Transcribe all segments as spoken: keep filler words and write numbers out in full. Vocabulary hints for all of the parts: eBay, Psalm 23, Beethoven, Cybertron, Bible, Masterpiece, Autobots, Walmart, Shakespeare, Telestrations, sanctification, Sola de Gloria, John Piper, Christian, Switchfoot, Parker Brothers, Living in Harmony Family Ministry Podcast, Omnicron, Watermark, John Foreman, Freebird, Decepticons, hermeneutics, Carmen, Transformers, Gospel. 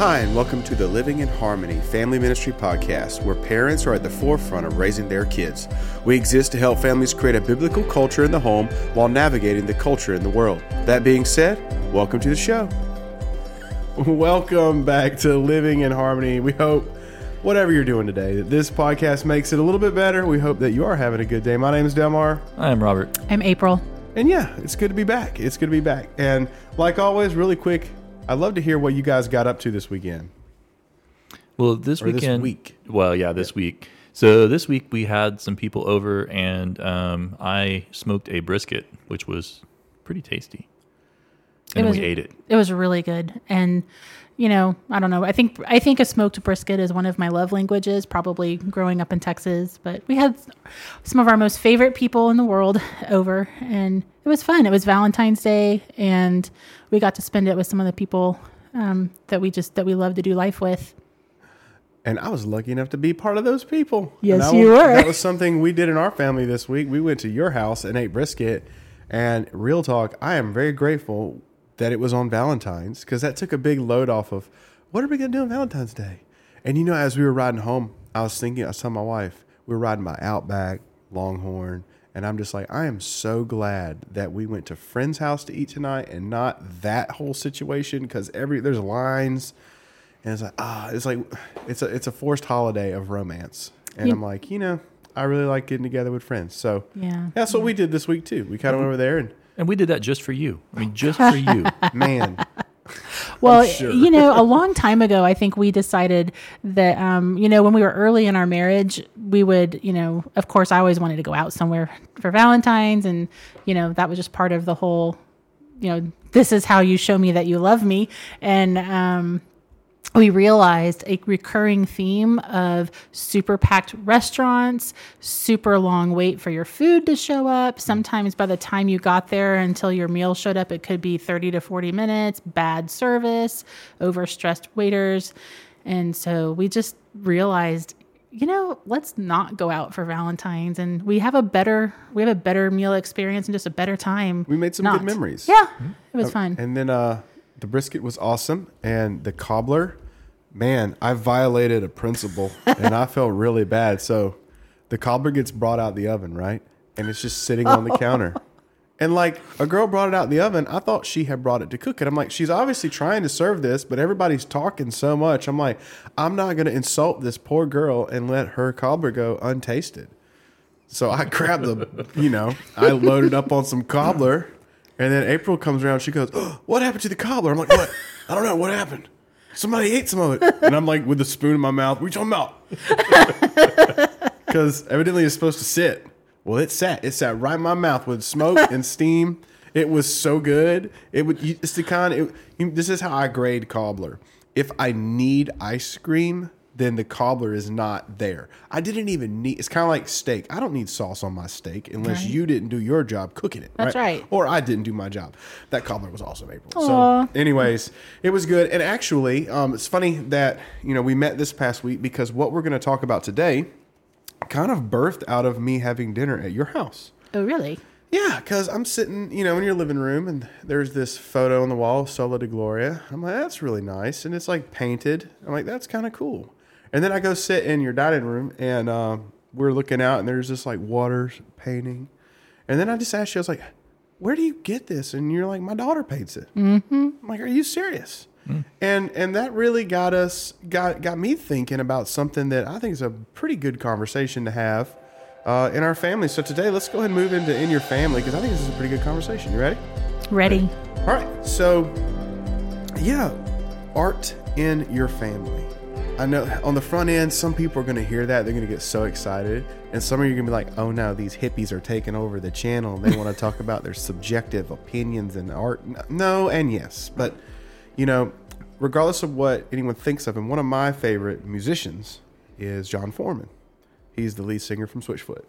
Hi, and welcome to the Living in Harmony Family Ministry Podcast, where parents are at the forefront of raising their kids. We exist to help families create a biblical culture in the home while navigating the culture in the world. That being said, welcome to the show. Welcome back to Living in Harmony. We hope, whatever you're doing today, that this podcast makes it a little bit better. We hope that you are having a good day. My name is Delmar. I am Robert. I'm April. And yeah, it's good to be back. It's good to be back. And like always, really quick, I'd love to hear what you guys got up to this weekend. Well, this or weekend. This week. Well, yeah, this yeah. week. So this week we had some people over, and um, I smoked a brisket, which was pretty tasty. And it was, we ate it. It was really good. And, you know, I don't know. I think I think a smoked brisket is one of my love languages, probably growing up in Texas. But we had some of our most favorite people in the world over, and it was fun. It was Valentine's Day, and we got to spend it with some of the people um, that we just that we love to do life with. And I was lucky enough to be part of those people. Yes, you were. That was something we did in our family this week. We went to your house and ate brisket. And real talk, I am very grateful that it was on Valentine's, because that took a big load off of what are we going to do on Valentine's Day. And you know, as we were riding home, I was thinking, I was telling my wife, we were riding my Outback, Longhorn. And I'm just like, I am so glad that we went to friend's house to eat tonight and not that whole situation, because every there's lines, and it's like ah, it's like it's a it's a forced holiday of romance. And yeah. I'm like, you know, I really like getting together with friends. So yeah, that's what yeah. we did this week too. We kind of went over there, and and we did that just for you. I mean, just for you, man. Well, sure. You know, a long time ago, I think we decided that, um, you know, when we were early in our marriage, we would, you know, of course, I always wanted to go out somewhere for Valentine's. And, you know, that was just part of the whole, you know, this is how you show me that you love me. And um, we realized a recurring theme of super packed restaurants, super long wait for your food to show up. Sometimes by the time you got there until your meal showed up, it could be thirty to forty minutes, bad service, overstressed waiters. And so we just realized, you know, let's not go out for Valentine's, and we have a better, we have a better meal experience and just a better time. We made some not. good memories. Yeah, mm-hmm. It was fun. And then, uh, the brisket was awesome, and the cobbler, man, I violated a principle, and I felt really bad. So the cobbler gets brought out the oven, right? And it's just sitting on the counter. And like, a girl brought it out the oven. I thought she had brought it to cook it. I'm like, she's obviously trying to serve this, but everybody's talking so much. I'm like, I'm not going to insult this poor girl and let her cobbler go untasted. So I grabbed the, you know, I loaded up on some cobbler. And then April comes around. She goes, oh, what happened to the cobbler? I'm like, what? I don't know. What happened? Somebody ate some of it. And I'm like, with a spoon in my mouth, what are you talking about? Because evidently it's supposed to sit. Well, it sat. It sat right in my mouth with smoke and steam. It was so good. It would. It's the kind. It, you, this is how I grade cobbler. If I need ice cream, then the cobbler is not there. I didn't even need, it's kind of like steak. I don't need sauce on my steak unless right. you didn't do your job cooking it. That's right? right. Or I didn't do my job. That cobbler was awesome, April. Aww. So anyways, it was good. And actually, um, it's funny that, you know, we met this past week, because what we're going to talk about today kind of birthed out of me having dinner at your house. Oh, really? Yeah, because I'm sitting, you know, in your living room, and there's this photo on the wall, Sola de Gloria. I'm like, that's really nice. And it's like painted. I'm like, that's kind of cool. And then I go sit in your dining room, and uh, we're looking out, and there's this like water painting. And then I just asked you, I was like, where do you get this? And you're like, my daughter paints it. Mm-hmm. I'm like, are you serious? Mm. And and that really got us, got got me thinking about something that I think is a pretty good conversation to have uh, in our family. So today, let's go ahead and move into In Your Family, because I think this is a pretty good conversation. You ready? Ready. All right. So, yeah, art in your family. I know on the front end, some people are going to hear that. They're going to get so excited. And some of you are going to be like, oh no, these hippies are taking over the channel. And they want to talk about their subjective opinions and art. No, and yes. But, you know, regardless of what anyone thinks of him, one of my favorite musicians is John Foreman. He's the lead singer from Switchfoot.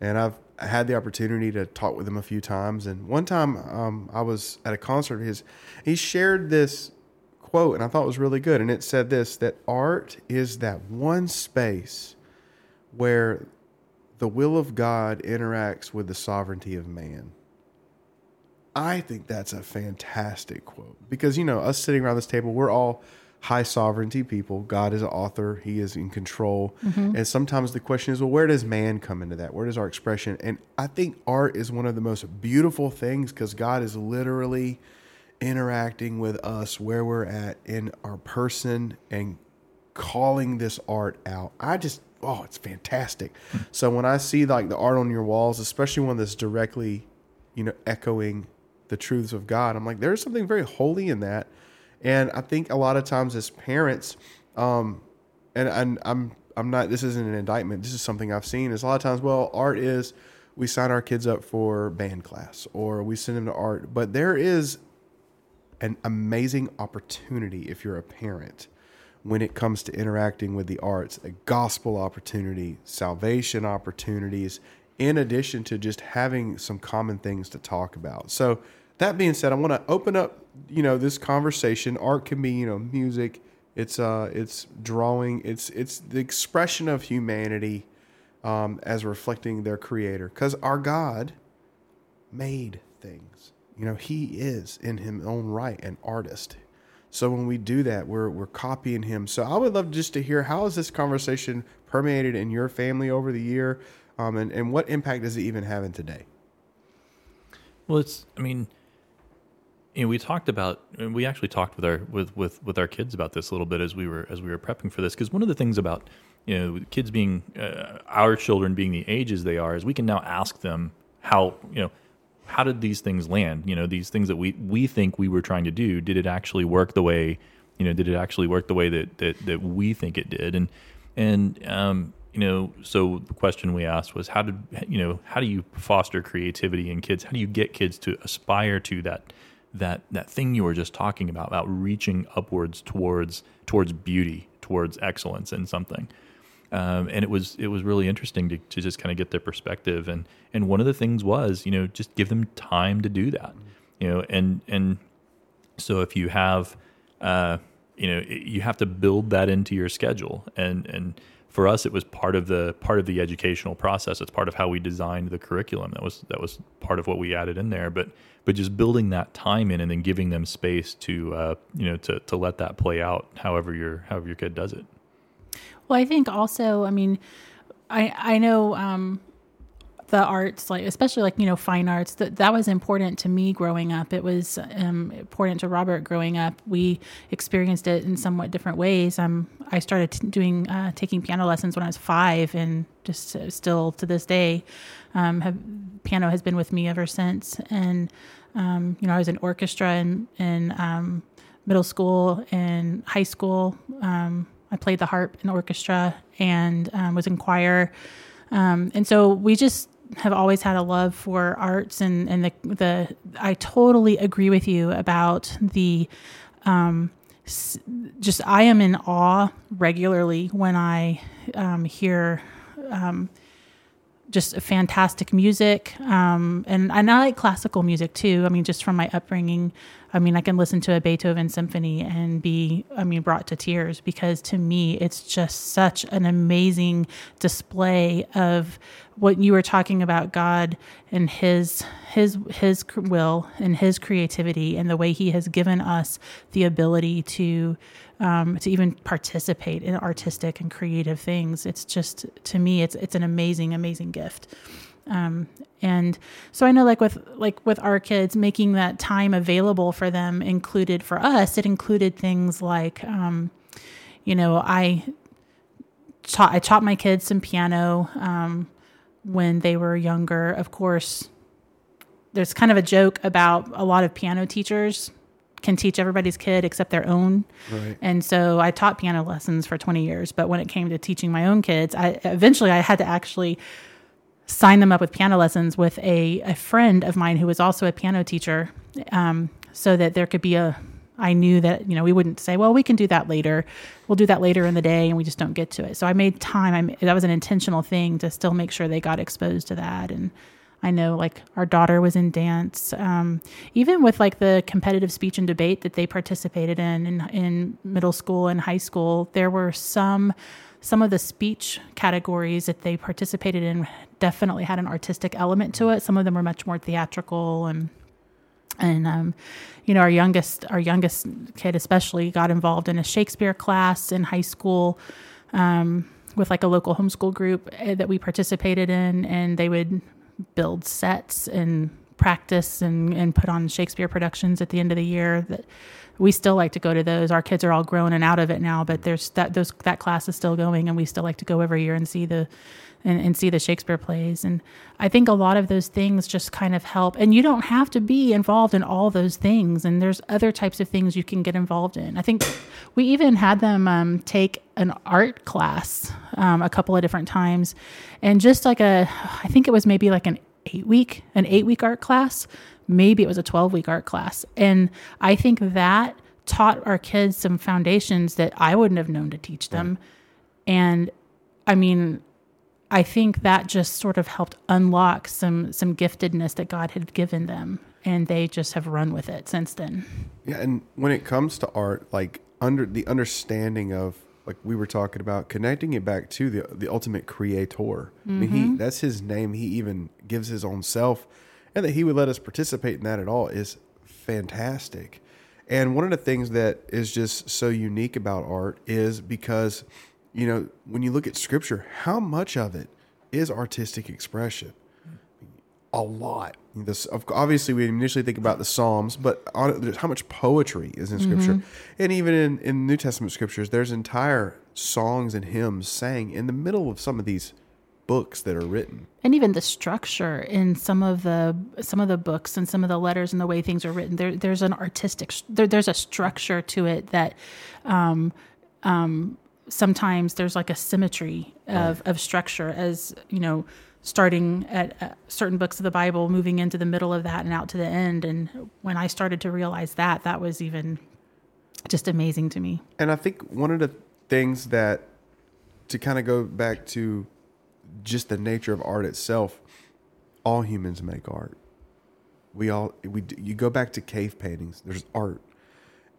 And I've had the opportunity to talk with him a few times. And one time um, I was at a concert of his. He shared this quote, and I thought it was really good, and it said this, that art is that one space where the will of God interacts with the sovereignty of man. I think that's a fantastic quote, because, you know, us sitting around this table, we're all high sovereignty people. God is an author. He is in control. Mm-hmm. And sometimes the question is, well, where does man come into that? Where does our expression? And I think art is one of the most beautiful things because God is literally interacting with us where we're at in our person and calling this art out. I just, oh, it's fantastic. So when I see like the art on your walls, especially one that's directly, you know, echoing the truths of God, I'm like, there's something very holy in that. And I think a lot of times as parents, um, and I'm, I'm I'm not, this isn't an indictment. This is something I've seen is a lot of times, well, art is, we sign our kids up for band class or we send them to art. But there is an amazing opportunity if you're a parent when it comes to interacting with the arts, a gospel opportunity, salvation opportunities, in addition to just having some common things to talk about. So that being said, I want to open up, you know, this conversation. Art can be, you know, music. It's uh, it's drawing. It's it's the expression of humanity um, as reflecting their creator. Because our God made things. You know, He is in His own right an artist. So when we do that, we're we're copying Him. So I would love just to hear, how has this conversation permeated in your family over the year, um, and and what impact does it even have in today? Well, it's I mean. You know, we talked about, and we actually talked with our with, with, with our kids about this a little bit as we were as we were prepping for this, because one of the things about, you know, kids being uh, our children being the ages they are is we can now ask them how, you know, how did these things land? You know, these things that we, we think we were trying to do, did it actually work the way, you know, did it actually work the way that that, that we think it did? And and um, you know, so the question we asked was, how did you know how do you foster creativity in kids? How do you get kids to aspire to that? that that thing you were just talking about, about reaching upwards towards towards beauty, towards excellence in something. Um, and it was it was really interesting to, to just kind of get their perspective. And and one of the things was, you know, just give them time to do that. You know, and and so if you have, uh, you know, you have to build that into your schedule. And and for us, it was part of the part of the educational process. It's part of how we designed the curriculum. That was that was part of what we added in there. But but just building that time in and then giving them space to uh, you know to to let that play out however your however your kid does it. Well, I think also, I mean, I I know um, the arts, like especially like you know fine arts, that that was important to me growing up. It was um, important to Robert growing up. We experienced it in somewhat different ways. Um, I started t- doing uh, taking piano lessons when I was five, and just uh, still to this day, um, have, piano has been with me ever since. And, um, you know, I was in orchestra in, in um, middle school and high school. Um, I played the harp in orchestra and um, was in choir. Um, and so we just have always had a love for arts. And, and the, the I totally agree with you about the um, s- just I am in awe regularly when I um, hear um, just fantastic music. Um, and, and I like classical music too. I mean, just from my upbringing, I mean, I can listen to a Beethoven symphony and be, I mean, brought to tears, because to me, it's just such an amazing display of what you were talking about, God and his, his, his will and his creativity and the way he has given us the ability to, um, to even participate in artistic and creative things. It's just, to me, it's, it's an amazing, amazing gift. Um, and so I know like with, like with our kids, making that time available for them included for us, it included things like, um, you know, I taught, I taught my kids some piano, um, when they were younger. Of course, there's kind of a joke about a lot of piano teachers can teach everybody's kid except their own. Right. And so I taught piano lessons for twenty years, but when it came to teaching my own kids, I eventually I had to actually sign them up with piano lessons with a, a friend of mine who was also a piano teacher, um, so that there could be a, I knew that, you know, we wouldn't say, well, we can do that later. We'll do that later in the day, and we just don't get to it. So I made time. I, that was an intentional thing to still make sure they got exposed to that. And I know like our daughter was in dance, um, even with like the competitive speech and debate that they participated in, in, in middle school and high school, there were some, some of the speech categories that they participated in definitely had an artistic element to it. Some of them were much more theatrical and And, um, you know, our youngest, our youngest kid especially got involved in a Shakespeare class in high school, um, with like a local homeschool group that we participated in, and they would build sets and practice and, and put on Shakespeare productions at the end of the year. That we still like to go to those. Our kids are all grown and out of it now, but there's that those that class is still going, and we still like to go every year and see the and, and see the Shakespeare plays. And I think a lot of those things just kind of help. And you don't have to be involved in all those things. And there's other types of things you can get involved in. I think we even had them um, take an art class um, a couple of different times, and just like a, I think it was maybe like an eight week, an eight week art class. Maybe it was a twelve week art class. And I think that taught our kids some foundations that I wouldn't have known to teach them. Right. And I mean, I think that just sort of helped unlock some, some giftedness that God had given them. And they just have run with it since then. Yeah. And when it comes to art, like under the understanding of, like we were talking about, connecting it back to the the ultimate creator. Mm-hmm. I mean, he, that's his name. He even gives his own self, and that he would let us participate in that at all is fantastic. And one of the things that is just so unique about art is because, you know, when you look at scripture, how much of it is artistic expression? A lot. This, obviously, we initially think about the Psalms, but on, how much poetry is in Scripture. Mm-hmm. And even in, in New Testament Scriptures, there's entire songs and hymns sang in the middle of some of these books that are written. And even the structure in some of the some of the books and some of the letters and the way things are written, there, there's an artistic, there, there's a structure to it that um, um, sometimes there's like a symmetry of, right. of structure as, you know, starting at uh, certain books of the Bible, moving into the middle of that and out to the end. And when I started to realize that, that was even just amazing to me. And I think one of the things that, to kind of go back to just the nature of art itself, all humans make art. We all, we you go back to cave paintings, there's art.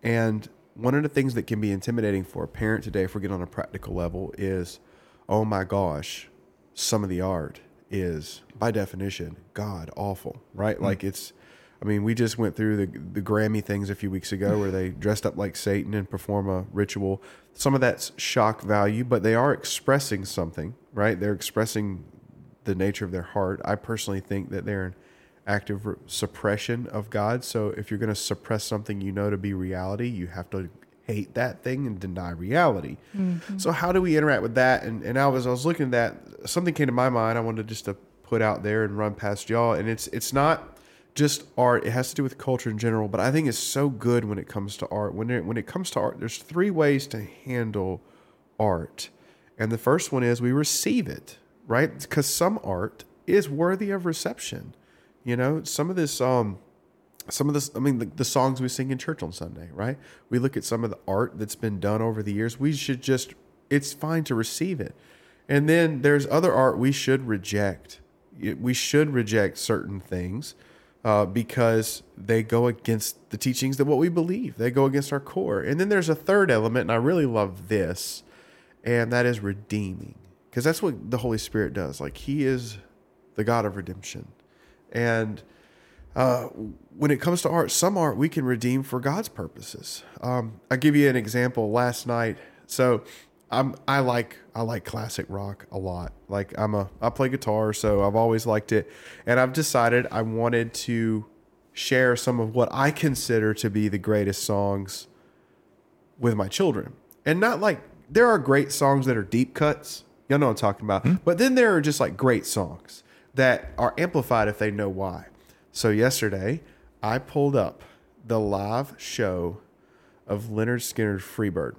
And one of the things that can be intimidating for a parent today, if we get on a practical level, is, oh my gosh, some of the art is, by definition, God awful, right? Mm-hmm. Like it's, I mean, we just went through the the Grammy things a few weeks ago where they dressed up like Satan and perform a ritual. Some of that's shock value, but they are expressing something, right? They're expressing the nature of their heart. I personally think that they're an active suppression of God. So if you're going to suppress something you know to be reality, you have to hate that thing and deny reality. Mm-hmm. So how do we interact with that? And, and I was I was looking at that, something came to my mind I wanted just to put out there and run past y'all. And it's it's not just art. It has to do with culture in general, but I think it's so good when it comes to art. When it, when it comes to art, there's three ways to handle art. And the first one is we receive it, right? Because some art is worthy of reception. You know, some of this... um. Some of this, I mean, the, the songs we sing in church on Sunday, right? We look at some of the art that's been done over the years. We should just, it's fine to receive it. And then there's other art we should reject. We should reject certain things uh, because they go against the teachings that what we believe. They go against our core. And then there's a third element, and I really love this, and that is redeeming. Because that's what the Holy Spirit does. Like, He is the God of redemption. And... Uh, when it comes to art, some art we can redeem for God's purposes. Um, I'll give you an example. Last night, so I'm I like I like classic rock a lot. Like I'm a I play guitar, so I've always liked it, and I've decided I wanted to share some of what I consider to be the greatest songs with my children. And not like there are great songs that are deep cuts. Y'all know what I'm talking about. Mm-hmm. But then there are just like great songs that are amplified if they know why. So yesterday, I pulled up the live show of Leonard Skinner's Freebird.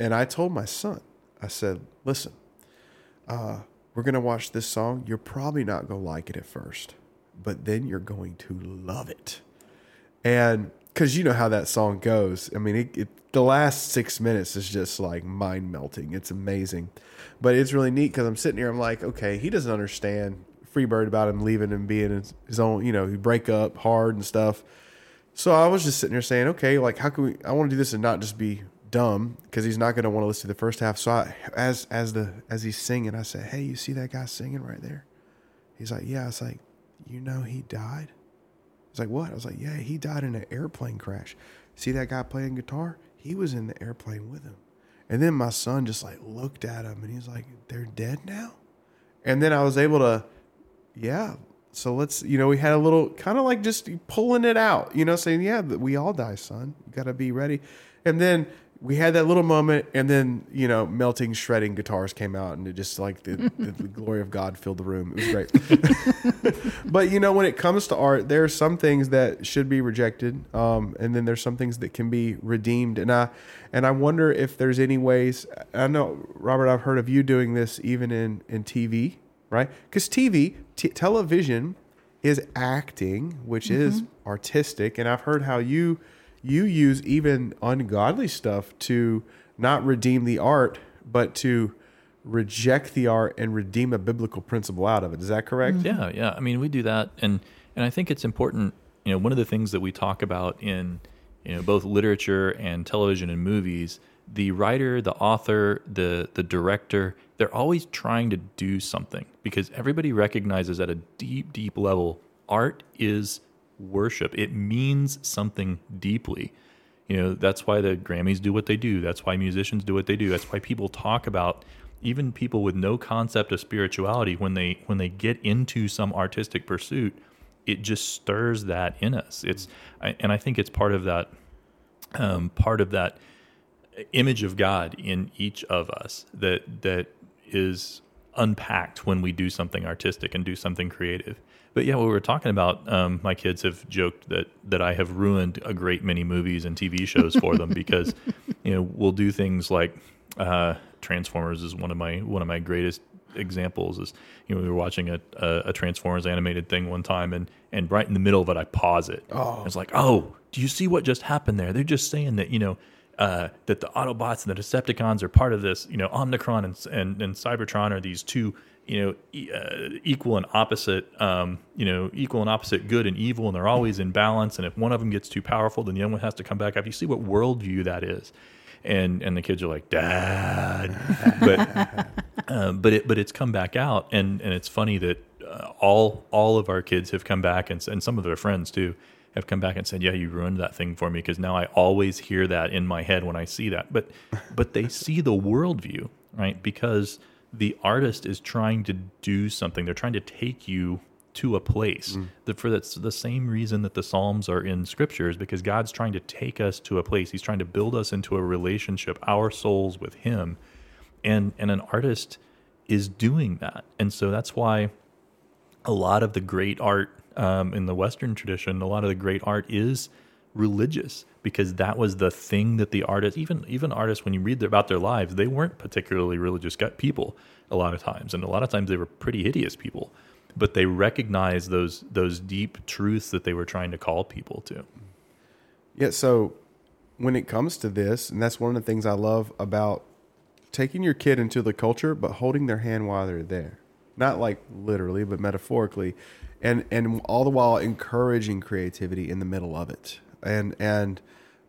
And I told my son, I said, listen, uh, we're going to watch this song. You're probably not going to like it at first, but then you're going to love it. And because you know how that song goes. I mean, it, it, the last six minutes is just like mind melting. It's amazing. But it's really neat because I'm sitting here, I'm like, okay, he doesn't understand Freebird about him leaving and being his own, you know, he break up hard and stuff. So I was just sitting there saying, okay, like how can we, I want to do this and not just be dumb because he's not going to want to listen to the first half. So I, as, as the, as he's singing, I said, hey, you see that guy singing right there? He's like, yeah. I was like, you know, he died. was like, what? I was like, yeah, he died in an airplane crash. See that guy playing guitar? He was in the airplane with him. And then my son just like looked at him and he's like, they're dead now? And then I was able to, yeah. So let's, you know, we had a little kind of like just pulling it out, you know, saying, yeah, we all die, son. You got to be ready. And then we had that little moment, and then, you know, melting, shredding guitars came out, and it just like the, the, the glory of God filled the room. It was great. But, you know, when it comes to art, there are some things that should be rejected. Um, and then there's some things that can be redeemed. And I, and I wonder if there's any ways, I know, Robert, I've heard of you doing this even in, in T V. Right? Because T V, t- television is acting, which mm-hmm. is artistic. And I've heard how you you use even ungodly stuff to not redeem the art, but to reject the art and redeem a biblical principle out of it. Is that correct? Mm-hmm. Yeah, yeah. I mean, we do that. And and I think it's important, you know, one of the things that we talk about in, you know, both literature and television and movies, the writer, the author, the the director, they're always trying to do something, because everybody recognizes at a deep, deep level, art is worship. It means something deeply. You know, that's why the Grammys do what they do. That's why musicians do what they do. That's why people talk about, even people with no concept of spirituality, when they when they get into some artistic pursuit, it just stirs that in us. It's I, and I think it's part of that um, part of that. image of God in each of us that that is unpacked when we do something artistic and do something creative. But yeah, what we were talking about, um, my kids have joked that that I have ruined a great many movies and T V shows for them, because you know we'll do things like uh, Transformers is one of my one of my greatest examples. Is you know we were watching a, a, a Transformers animated thing one time, and and right in the middle of it I pause it. Oh, it's like, oh, do you see what just happened there? They're just saying that you know. Uh, that the Autobots and the Decepticons are part of this, you know, Omnicron and and, and Cybertron are these two, you know, e- uh, equal and opposite, um, you know, equal and opposite good and evil, and they're always in balance. And if one of them gets too powerful, then the other one has to come back up. You see what worldview that is, and and the kids are like, Dad, but uh, but it but it's come back out, and and it's funny that uh, all all of our kids have come back, and and some of their friends too. Have come back and said, yeah, you ruined that thing for me, because now I always hear that in my head when I see that. But but they see the worldview, right? Because the artist is trying to do something. They're trying to take you to a place. Mm. The, for that's the same reason that the Psalms are in Scripture, is because God's trying to take us to a place. He's trying to build us into a relationship, our souls with Him. And and an artist is doing that. And so that's why a lot of the great art, Um, in the Western tradition, a lot of the great art is religious, because that was the thing that the artists, even even artists, when you read about their lives, they weren't particularly religious people a lot of times, and a lot of times they were pretty hideous people, but they recognized those those deep truths that they were trying to call people to. Yeah, so when it comes to this, and that's one of the things I love about taking your kid into the culture, but holding their hand while they're there. Not like literally, but metaphorically. And and all the while encouraging creativity in the middle of it. And and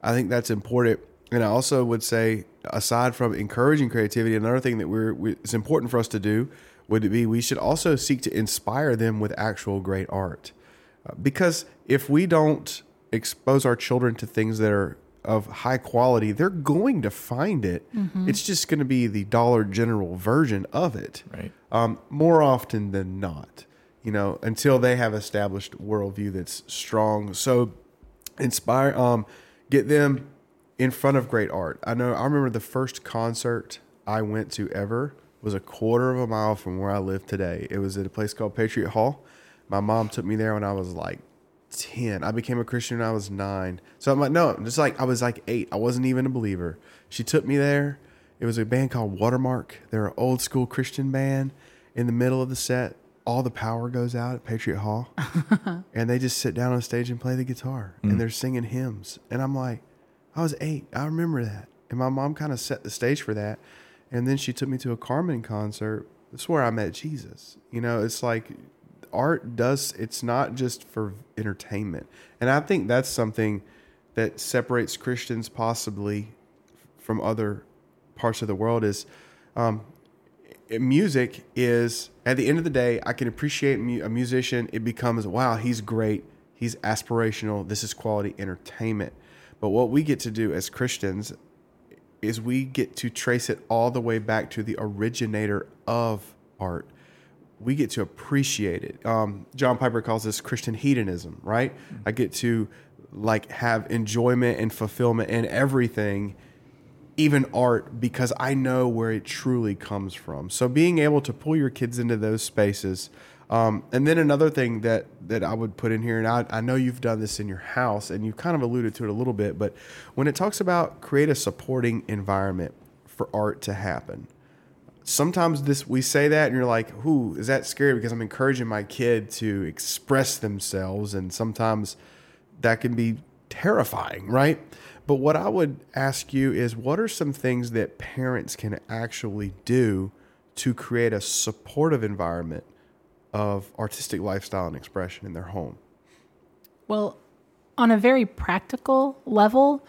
I think that's important. And I also would say, aside from encouraging creativity, another thing that we're we, it's important for us to do would be we should also seek to inspire them with actual great art. Because if we don't expose our children to things that are of high quality, they're going to find it. Mm-hmm. It's just going to be the Dollar General version of it, right? Um, more often than not. You know, until they have established worldview that's strong. So inspire, um, get them in front of great art. I know, I remember the first concert I went to ever was a quarter of a mile from where I live today. It was at a place called Patriot Hall. My mom took me there when I was like ten. I became a Christian when I was nine. So I'm like, no, I'm just like, I was like eight. I wasn't even a believer. She took me there. It was a band called Watermark. They're an old school Christian band. In the middle of the set, all the power goes out at Patriot Hall, and they just sit down on stage and play the guitar, mm. and they're singing hymns. And I'm like, I was eight. I remember that. And my mom kind of set the stage for that. And then she took me to a Carmen concert. That's where I met Jesus. You know, it's like art does, it's not just for entertainment. And I think that's something that separates Christians possibly from other parts of the world is, um, music is, at the end of the day, I can appreciate a musician. It becomes, wow, he's great. He's aspirational. This is quality entertainment. But what we get to do as Christians is we get to trace it all the way back to the originator of art. We get to appreciate it. Um, John Piper calls this Christian hedonism, right? Mm-hmm. I get to like have enjoyment and fulfillment in everything, even art, because I know where it truly comes from. So being able to pull your kids into those spaces. Um, and then another thing that, that I would put in here, and I, I know you've done this in your house and you kind of alluded to it a little bit, but when it talks about create a supporting environment for art to happen, sometimes this we say that and you're like, "Ooh, is that scary?" Because I'm encouraging my kid to express themselves, and sometimes that can be terrifying, right? But what I would ask you is, what are some things that parents can actually do to create a supportive environment of artistic lifestyle and expression in their home? Well, on a very practical level,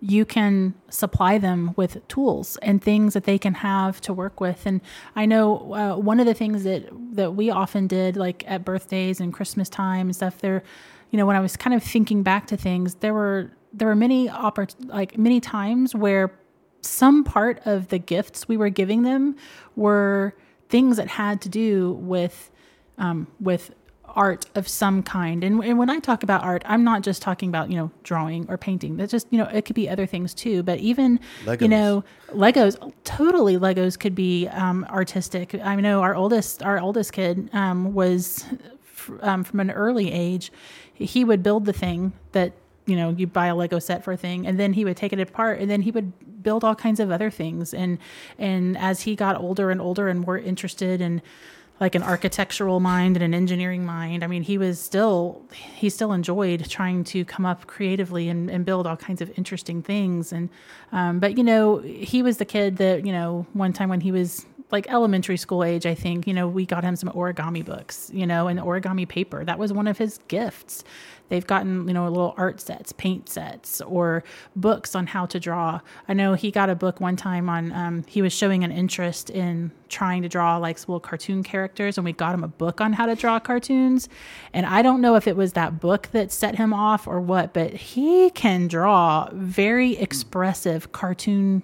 you can supply them with tools and things that they can have to work with. And I know uh, one of the things that, that we often did, like at birthdays and Christmas time and stuff there, you know, when I was kind of thinking back to things, there were, there were many oppor- like many times where some part of the gifts we were giving them were things that had to do with, um, with art of some kind. And, and when I talk about art, I'm not just talking about, you know, drawing or painting. That's just, you know, it could be other things too, but even, Legos. you know, Legos, totally Legos could be, um, artistic. I know our oldest, our oldest kid, um, was f- um, from an early age, he would build the thing that, you know, you buy a Lego set for a thing, and then he would take it apart, and then he would build all kinds of other things. And, and as he got older and older and more interested in, like an architectural mind and an engineering mind. I mean, he was still, he still enjoyed trying to come up creatively and, and build all kinds of interesting things. And, um, but you know, he was the kid that, you know, one time when he was like elementary school age, I think, you know, we got him some origami books, you know, and origami paper. That was one of his gifts. They've gotten, you know, little art sets, paint sets, or books on how to draw. I know he got a book one time on, um, he was showing an interest in trying to draw like little cartoon characters, and we got him a book on how to draw cartoons. And I don't know if it was that book that set him off or what, but he can draw very expressive cartoon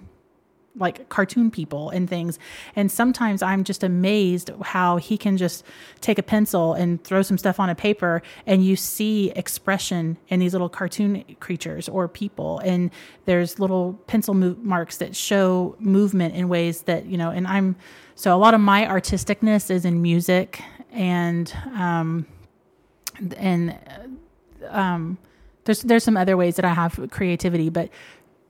like cartoon people and things. And sometimes I'm just amazed how he can just take a pencil and throw some stuff on a paper, and you see expression in these little cartoon creatures or people. And there's little pencil mo- marks that show movement in ways that, you know, and I'm, so a lot of my artisticness is in music and, um, and, um, there's, there's some other ways that I have creativity, but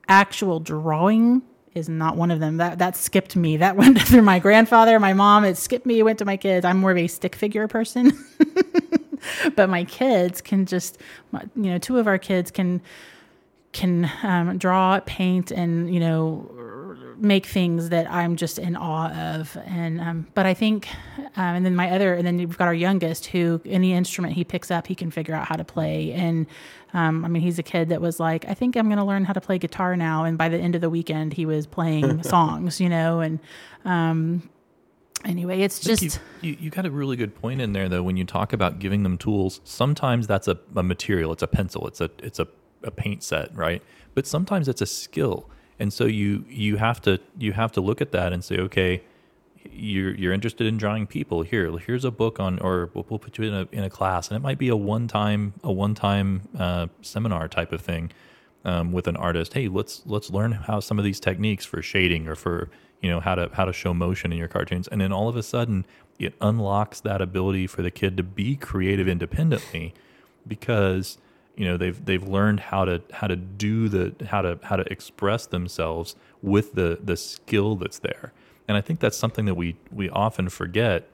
actual drawing is not one of them. That that skipped me. That went through my grandfather, my mom. It skipped me. It went to my kids. I'm more of a stick figure person. But my kids can just, you know, two of our kids can can um, draw, paint, and, you know, make things that I'm just in awe of. And um, but I think, um, and then my other, and then we've got our youngest who any instrument he picks up, he can figure out how to play. And Um, I mean, he's a kid that was like, I think I'm going to learn how to play guitar now. And by the end of the weekend, he was playing songs, you know, and um, anyway, it's just... You, you, you got a really good point in there, though, when you talk about giving them tools. Sometimes that's a, a material. It's a pencil. It's a it's a, a paint set, right? But sometimes it's a skill. And so you you have to you have to look at that and say, okay, you're you're interested in drawing people. Here, here's a book on, or we'll, we'll put you in a in a class, and it might be a one time a one time uh, seminar type of thing um, with an artist. Hey, let's let's learn how some of these techniques for shading, or for, you know, how to how to show motion in your cartoons, and then all of a sudden it unlocks that ability for the kid to be creative independently, because you know they've they've learned how to how to do the how to how to express themselves with the the skill that's there. And I think that's something that we, we often forget,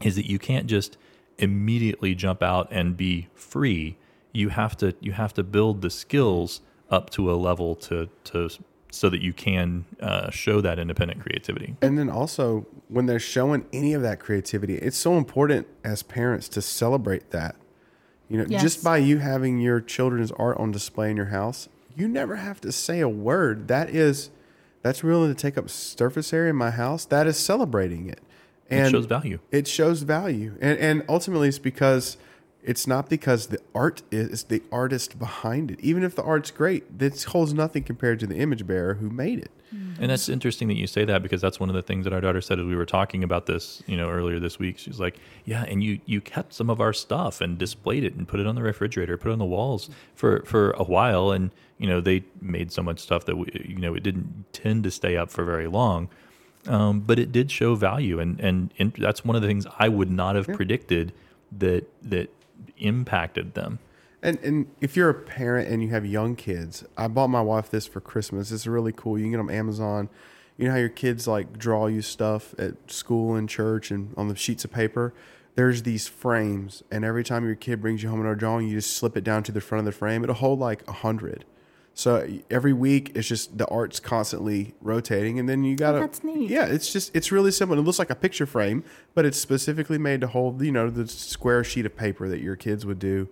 is that you can't just immediately jump out and be free. You have to you have to build the skills up to a level to to so that you can uh, show that independent creativity. And then also, when they're showing any of that creativity, it's so important as parents to celebrate that. You know, yes. Just by you having your children's art on display in your house, you never have to say a word. That is. That's willing to take up surface area in my house. That is celebrating it. And it shows value. It shows value. And, and ultimately it's because It's not because the art is, it's the artist behind it. Even if the art's great, this holds nothing compared to the image bearer who made it. Mm-hmm. And that's interesting that you say that, because that's one of the things that our daughter said as we were talking about this, you know, earlier this week. She's like, yeah, and you you kept some of our stuff and displayed it and put it on the refrigerator, put it on the walls for, for a while. And, you know, they made so much stuff that, we, you know, it didn't tend to stay up for very long. Um, but it did show value. And, and, and that's one of the things I would not have yeah. predicted that that impacted them. And and if you're a parent and you have young kids, I bought my wife this for Christmas. It's really cool. You can get it on Amazon. You know how your kids like draw you stuff at school and church and on the sheets of paper? There's these frames, and every time your kid brings you home another drawing, you just slip it down to the front of the frame. It'll hold like a hundred. So every week, it's just the art's constantly rotating, and then you got to... That's neat. Yeah, it's just, it's really simple. It looks like a picture frame, but it's specifically made to hold, you know, the square sheet of paper that your kids would do.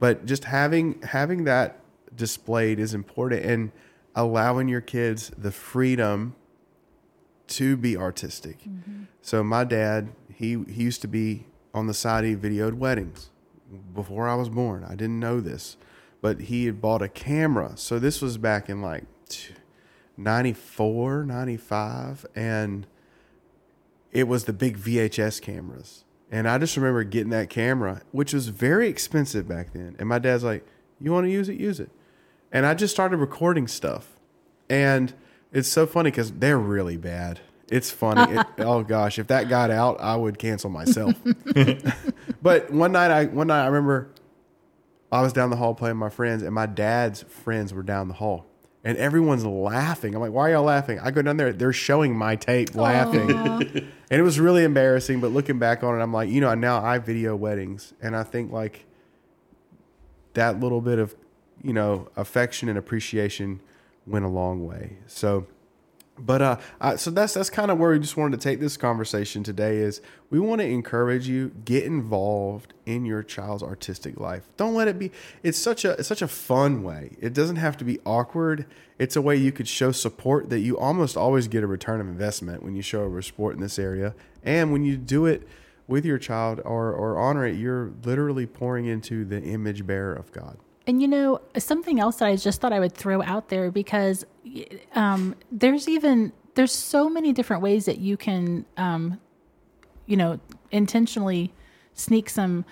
But just having having that displayed is important, and allowing your kids the freedom to be artistic. Mm-hmm. So my dad, he, he used to be on the side, he videoed weddings before I was born. I didn't know this. But he had bought a camera. So this was back in like ninety-four, ninety-five. And it was the big V H S cameras. And I just remember getting that camera, which was very expensive back then. And my dad's like, you want to use it? Use it. And I just started recording stuff. And it's so funny because they're really bad. It's funny. It, oh, gosh. If that got out, I would cancel myself. But one night, I one night I remember... I was down the hall playing with my friends, and my dad's friends were down the hall. And everyone's laughing. I'm like, why are y'all laughing? I go down there. They're showing my tape laughing. Aww. And it was really embarrassing. But looking back on it, I'm like, you know, now I video weddings. And I think, like, that little bit of, you know, affection and appreciation went a long way. So, but uh, I, so that's that's kind of where we just wanted to take this conversation today. Is we want to encourage you, get involved in your child's artistic life. Don't let it be. It's such a it's such a fun way. It doesn't have to be awkward. It's a way you could show support that you almost always get a return of investment when you show a support in this area. And when you do it with your child or or honor it, you're literally pouring into the image bearer of God. And, you know, something else that I just thought I would throw out there, because um, there's even, there's so many different ways that you can, um, you know, intentionally sneak some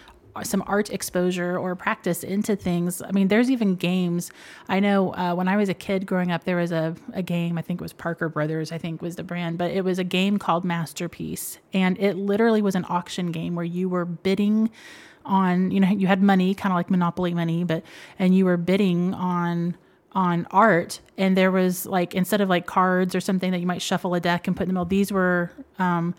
some art exposure or practice into things. I mean, there's even games. I know uh, when I was a kid growing up, there was a, a game, I think it was Parker Brothers, I think was the brand, but it was a game called Masterpiece. And it literally was an auction game where you were bidding on, you know, you had money, kind of like Monopoly money, but, and you were bidding on, on art. And there was like, instead of like cards or something that you might shuffle a deck and put in the middle, these were, um,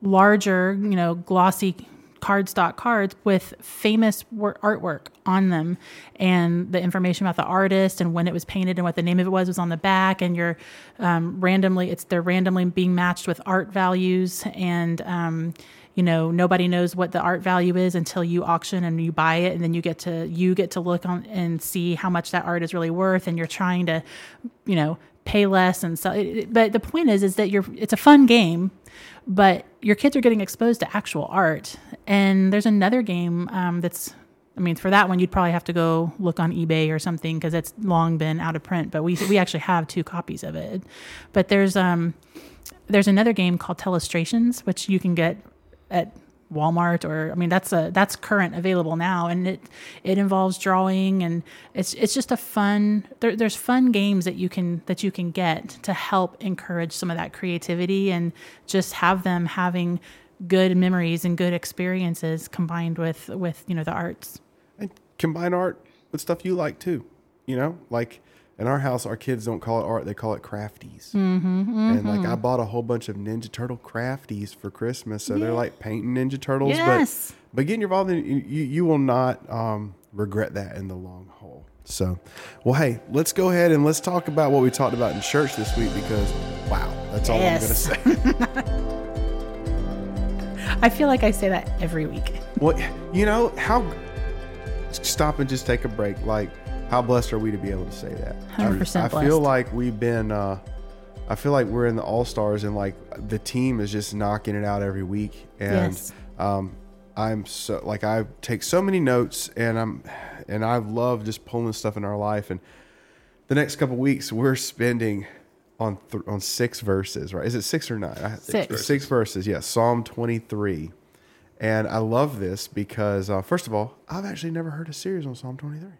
larger, you know, glossy cardstock cards with famous work, artwork on them. And the information about the artist and when it was painted and what the name of it was, was on the back. And you're, um, randomly, it's, they're randomly being matched with art values. And, um, you know, nobody knows what the art value is until you auction and you buy it, and then you get to you get to look on and see how much that art is really worth, and you're trying to, you know, pay less and sell. But the point is, is that you're it's a fun game, but your kids are getting exposed to actual art. And there's another game um, that's, I mean, for that one you'd probably have to go look on eBay or something because it's long been out of print. But we we actually have two copies of it. But there's um there's another game called Telestrations, which you can get at Walmart, or I mean that's a that's current available now, and it it involves drawing, and it's it's just a fun there, there's fun games that you can that you can get to help encourage some of that creativity and just have them having good memories and good experiences combined with with you know the arts, and combine art with stuff you like too, you know like in our house, our kids don't call it art. They call it crafties. Mm-hmm, mm-hmm. And like I bought a whole bunch of Ninja Turtle crafties for Christmas. So yeah. They're like painting Ninja Turtles. Yes. But, but getting involved in it, you, you will not um, regret that in the long haul. So, well, hey, let's go ahead and let's talk about what we talked about in church this week, because, wow, that's all yes. I'm going to say. I feel like I say that every week. Well, you know, how stop and just take a break. Like, how blessed are we to be able to say that? one hundred percent I, I feel blessed. Like we've been, uh, I feel like we're in the All-Stars, and like the team is just knocking it out every week. And yes. um, I'm so like I take so many notes, and I'm and I love just pulling stuff in our life. And the next couple of weeks we're spending on th- on six verses, right? Is it six or nine? Six verses. Six verses. Yeah, Psalm twenty-three. And I love this because uh, first of all, I've actually never heard a series on Psalm twenty-three.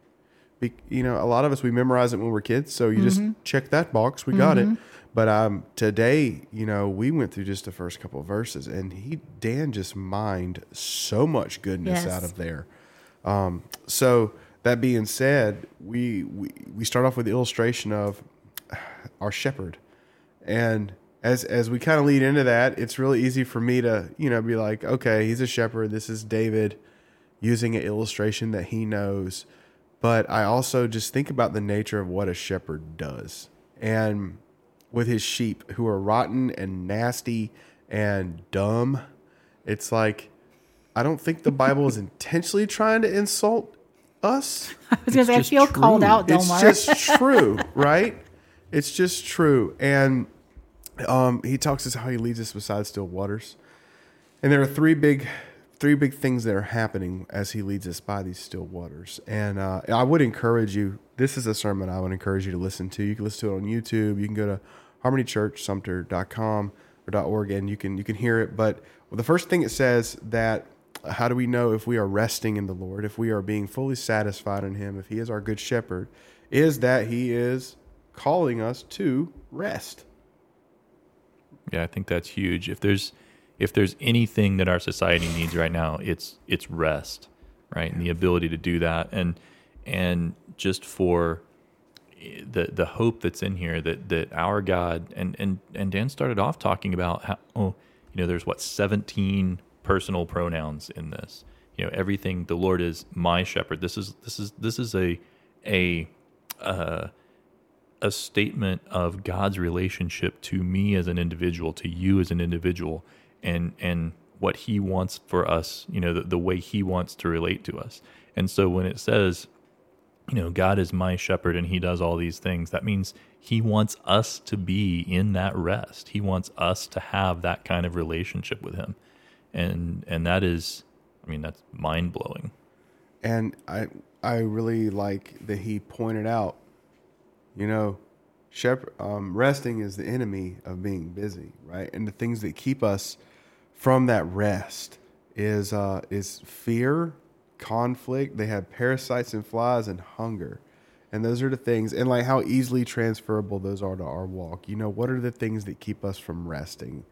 Be- you know, a lot of us, we memorize it when we're kids, so you mm-hmm. just check that box, we mm-hmm. got it. But um, today, you know, we went through just the first couple of verses, and he Dan just mined so much goodness yes. out of there. Um, so that being said, we, we we start off with the illustration of our shepherd, and as as we kind of lead into that, it's really easy for me to you know be like, okay, he's a shepherd. This is David using an illustration that he knows, but I also just think about the nature of what a shepherd does, and with his sheep who are rotten and nasty and dumb. It's like, I don't think the Bible is intentionally trying to insult us. I was going to say, I feel true. called out, Delmar. It's Mark. just true, right? It's just true. And um, he talks about how he leads us beside still waters. And there are three big three big things that are happening as he leads us by these still waters. And uh, I would encourage you, this is a sermon I would encourage you to listen to. You can listen to it on YouTube. You can go to harmony church sumter dot com or .org, and you can you can hear it. But well, the first thing it says that how do we know if we are resting in the Lord, if we are being fully satisfied in Him, if He is our good shepherd, is that He is calling us to rest. Yeah, I think that's huge. If there's if there's anything that our society needs right now, it's it's rest, right? And the ability to do that, and and just for the the hope that's in here that that our God and and and Dan started off talking about how oh you know there's what seventeen personal pronouns in this, you know everything. The Lord is my shepherd. This is this is this is a a uh, a statement of God's relationship to me as an individual, to you as an individual, and and what He wants for us. You know the, the way He wants to relate to us. And so when it says, you know, God is my shepherd and He does all these things, that means He wants us to be in that rest. He wants us to have that kind of relationship with Him. And and that is, I mean, that's mind-blowing. And I I really like that he pointed out, you know, shepherd, um, resting is the enemy of being busy, right? And the things that keep us from that rest is uh, is fear, conflict. They have parasites and flies and hunger, and those are the things. And like how easily transferable those are to our walk. You know, what are the things that keep us from resting?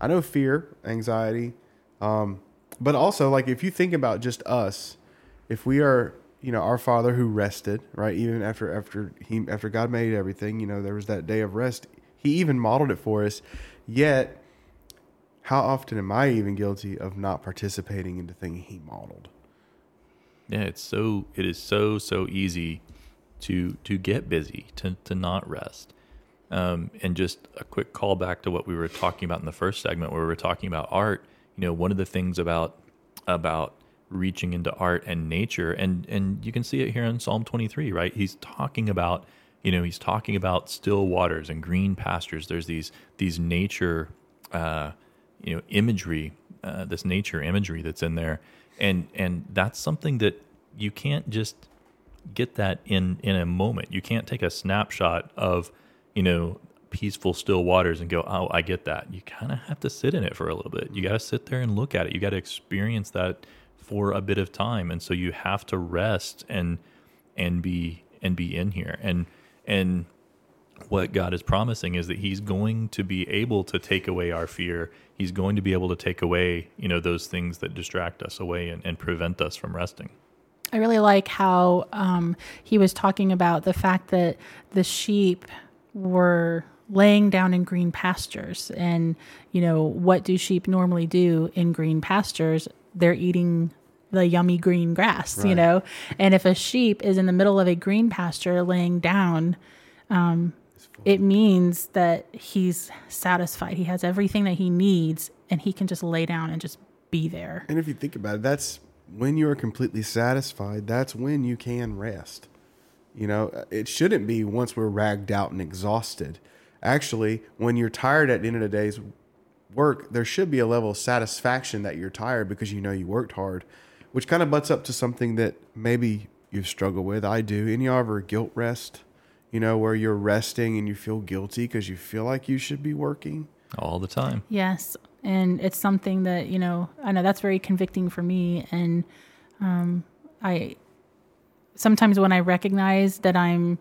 I know fear, anxiety, um, but also like if you think about just us, if we are, you know, our Father who rested, right? Even after after he after God made everything, you know, there was that day of rest. He even modeled it for us. Yet, how often am I even guilty of not participating in the thing He modeled? Yeah, it's so it is so so easy to to get busy, to to not rest, um, and just a quick call back to what we were talking about in the first segment, where we were talking about art. You know, one of the things about about reaching into art and nature, and and you can see it here in Psalm twenty-three, right? He's talking about you know he's talking about still waters and green pastures. There's these these nature uh, you know imagery, uh, this nature imagery that's in there. And and that's something that you can't just get that in, in a moment. You can't take a snapshot of, you know, peaceful still waters and go, oh, I get that. You kind of have to sit in it for a little bit. You got to sit there and look at it. You got to experience that for a bit of time. And so you have to rest and and be and be in here. And and what God is promising is that He's going to be able to take away our fear. He's going to be able to take away, you know, those things that distract us away and, and prevent us from resting. I really like how um, he was talking about the fact that the sheep were laying down in green pastures. And, you know, what do sheep normally do in green pastures? They're eating the yummy green grass, right. you know. And if a sheep is in the middle of a green pasture laying down, um, it means that he's satisfied. He has everything that he needs, and he can just lay down and just be there. And if you think about it, that's when you are completely satisfied. That's when you can rest. You know, it shouldn't be once we're ragged out and exhausted. Actually, when you're tired at the end of the day is work, there should be a level of satisfaction that you're tired because you know you worked hard, which kind of butts up to something that maybe you've struggled with. I do. Any of y'all ever guilt rest, you know, where you're resting and you feel guilty because you feel like you should be working? All the time. Yes. And it's something that, you know, I know that's very convicting for me. And um, I sometimes when I recognize that I'm,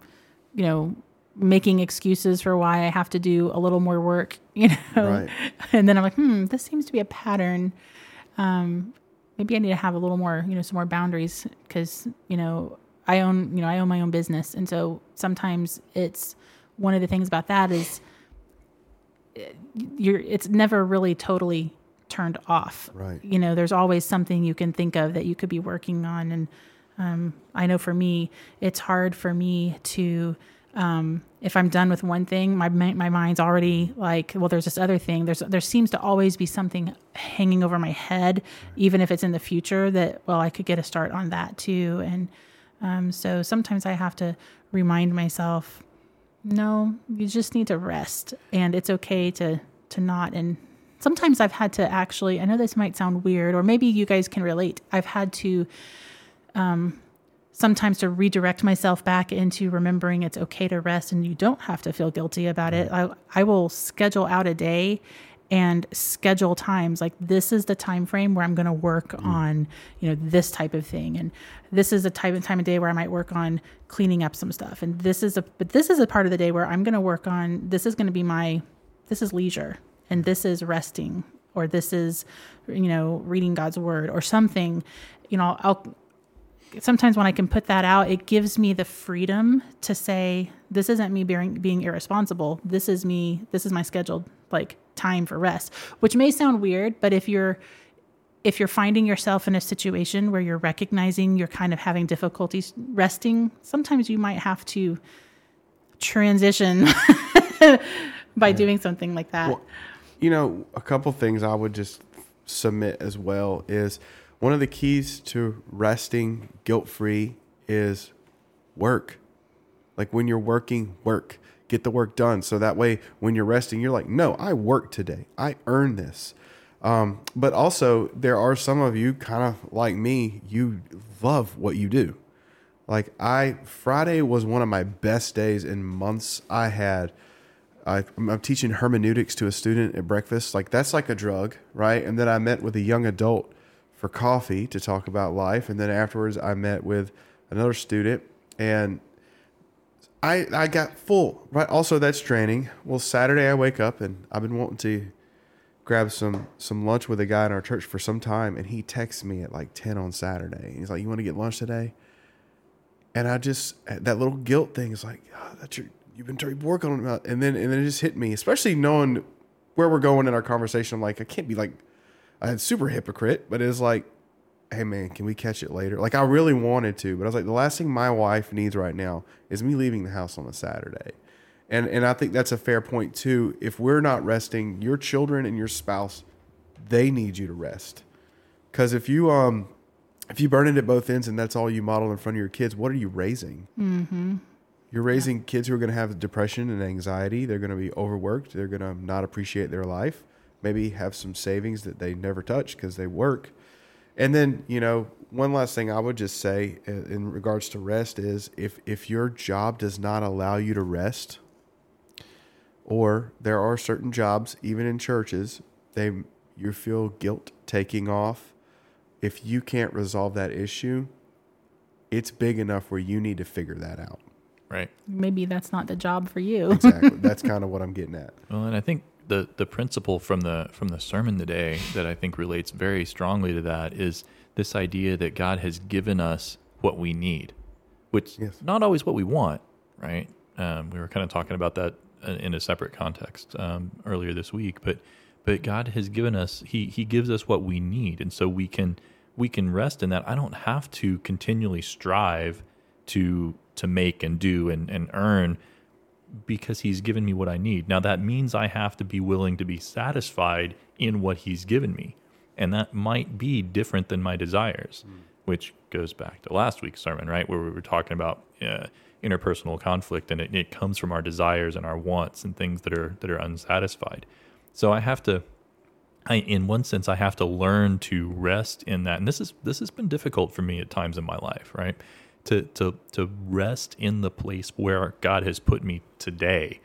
you know, making excuses for why I have to do a little more work, you know, right. And then I'm like, hmm, this seems to be a pattern. Um, maybe I need to have a little more, you know, some more boundaries because, you know, I own, you know, I own my own business. And so sometimes it's one of the things about that is you're, it's never really totally turned off. Right. You know, there's always something you can think of that you could be working on. And, um, I know for me, it's hard for me to, um, if I'm done with one thing, my, my mind's already like, well, there's this other thing. There's, there seems to always be something hanging over my head, even if it's in the future that, well, I could get a start on that too. And, um, so sometimes I have to remind myself, no, you just need to rest and it's okay to, to not. And sometimes I've had to actually, I know this might sound weird, or maybe you guys can relate. I've had to, um, sometimes to redirect myself back into remembering it's okay to rest and you don't have to feel guilty about it. I, I will schedule out a day and schedule times like this is the time frame where I'm going to work mm. on, you know, this type of thing. And this is the type of time of day where I might work on cleaning up some stuff. And this is a, but this is a part of the day where I'm going to work on, this is going to be my, this is leisure and this is resting, or this is, you know, reading God's word or something, you know, I'll, sometimes when I can put that out, it gives me the freedom to say, this isn't me being, being irresponsible. This is me. This is my scheduled like time for rest, which may sound weird, but if you're, if you're finding yourself in a situation where you're recognizing you're kind of having difficulties resting, sometimes you might have to transition by yeah. doing something like that. Well, you know, a couple things I would just submit as well is, one of the keys to resting guilt-free is work. Like when you're working, work. Get the work done. So that way when you're resting, you're like, no, I worked today. I earned this. Um, but also there are some of you kind of like me, you love what you do. Like I, Friday was one of my best days in months. I had I, I'm teaching hermeneutics to a student at breakfast. Like that's like a drug, right? And then I met with a young adult for coffee to talk about life. And then afterwards I met with another student and I I got full, right? Also that's draining. Well, Saturday I wake up and I've been wanting to grab some, some lunch with a guy in our church for some time. And he texts me at like ten on Saturday. He's like, you want to get lunch today? And I just, that little guilt thing is like, oh, that's your, you've been working on about. And then, and then it just hit me, especially knowing where we're going in our conversation. I'm like, I can't be like, I'm super hypocrite, but it's like, hey man, can we catch it later? Like I really wanted to, but I was like, the last thing my wife needs right now is me leaving the house on a Saturday. And and I think that's a fair point too. If we're not resting, your children and your spouse, they need you to rest. Because if you um if you burn it at both ends and that's all you model in front of your kids, what are you raising? Mm-hmm. You're raising yeah. kids who are going to have depression and anxiety. They're going to be overworked. They're going to not appreciate their life. Maybe have some savings that they never touch because they work. And then, you know, one last thing I would just say in regards to rest is if, if your job does not allow you to rest, or there are certain jobs, even in churches, they you feel guilt taking off. If you can't resolve that issue, it's big enough where you need to figure that out. Right. Maybe that's not the job for you. Exactly. That's kind of what I'm getting at. Well, and I think The, the principle from the from the sermon today that I think relates very strongly to that is this idea that God has given us what we need, which yes. not always what we want, right? Um, we were kind of talking about that in a separate context um, earlier this week, but but God has given us he he gives us what we need, and so we can we can rest in that. I don't have to continually strive to to make and do and, and earn, because he's given me what I need. Now that means I have to be willing to be satisfied in what he's given me. And that might be different than my desires, mm. which goes back to last week's sermon, right? Where we were talking about uh, interpersonal conflict, and it, it comes from our desires and our wants and things that are, that are unsatisfied. So I have to, I, in one sense, I have to learn to rest in that. And this is this has been difficult for me at times in my life, right? To to to rest in the place where God has put me today,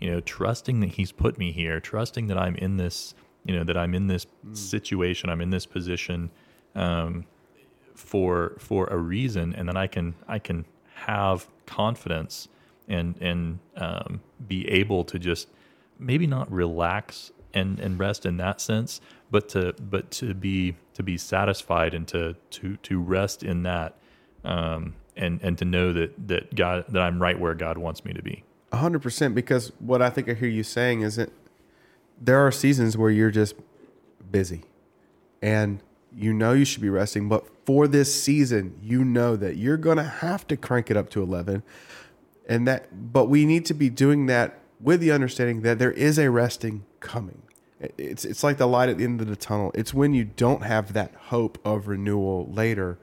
you know, trusting that He's put me here, trusting that I'm in this, you know, that I'm in this mm. situation, I'm in this position, um, for for a reason, and then I can I can have confidence and and um, be able to just maybe not relax and and rest in that sense, but to but to be to be satisfied and to to to rest in that, um, and and to know that that God that I'm right where God wants me to be. A hundred percent. Because what I think I hear you saying is that there are seasons where you're just busy, and you know you should be resting, but for this season, you know that you're gonna have to crank it up to eleven, and that. But we need to be doing that with the understanding that there is a resting coming. It's it's like the light at the end of the tunnel. It's when you don't have that hope of renewal later,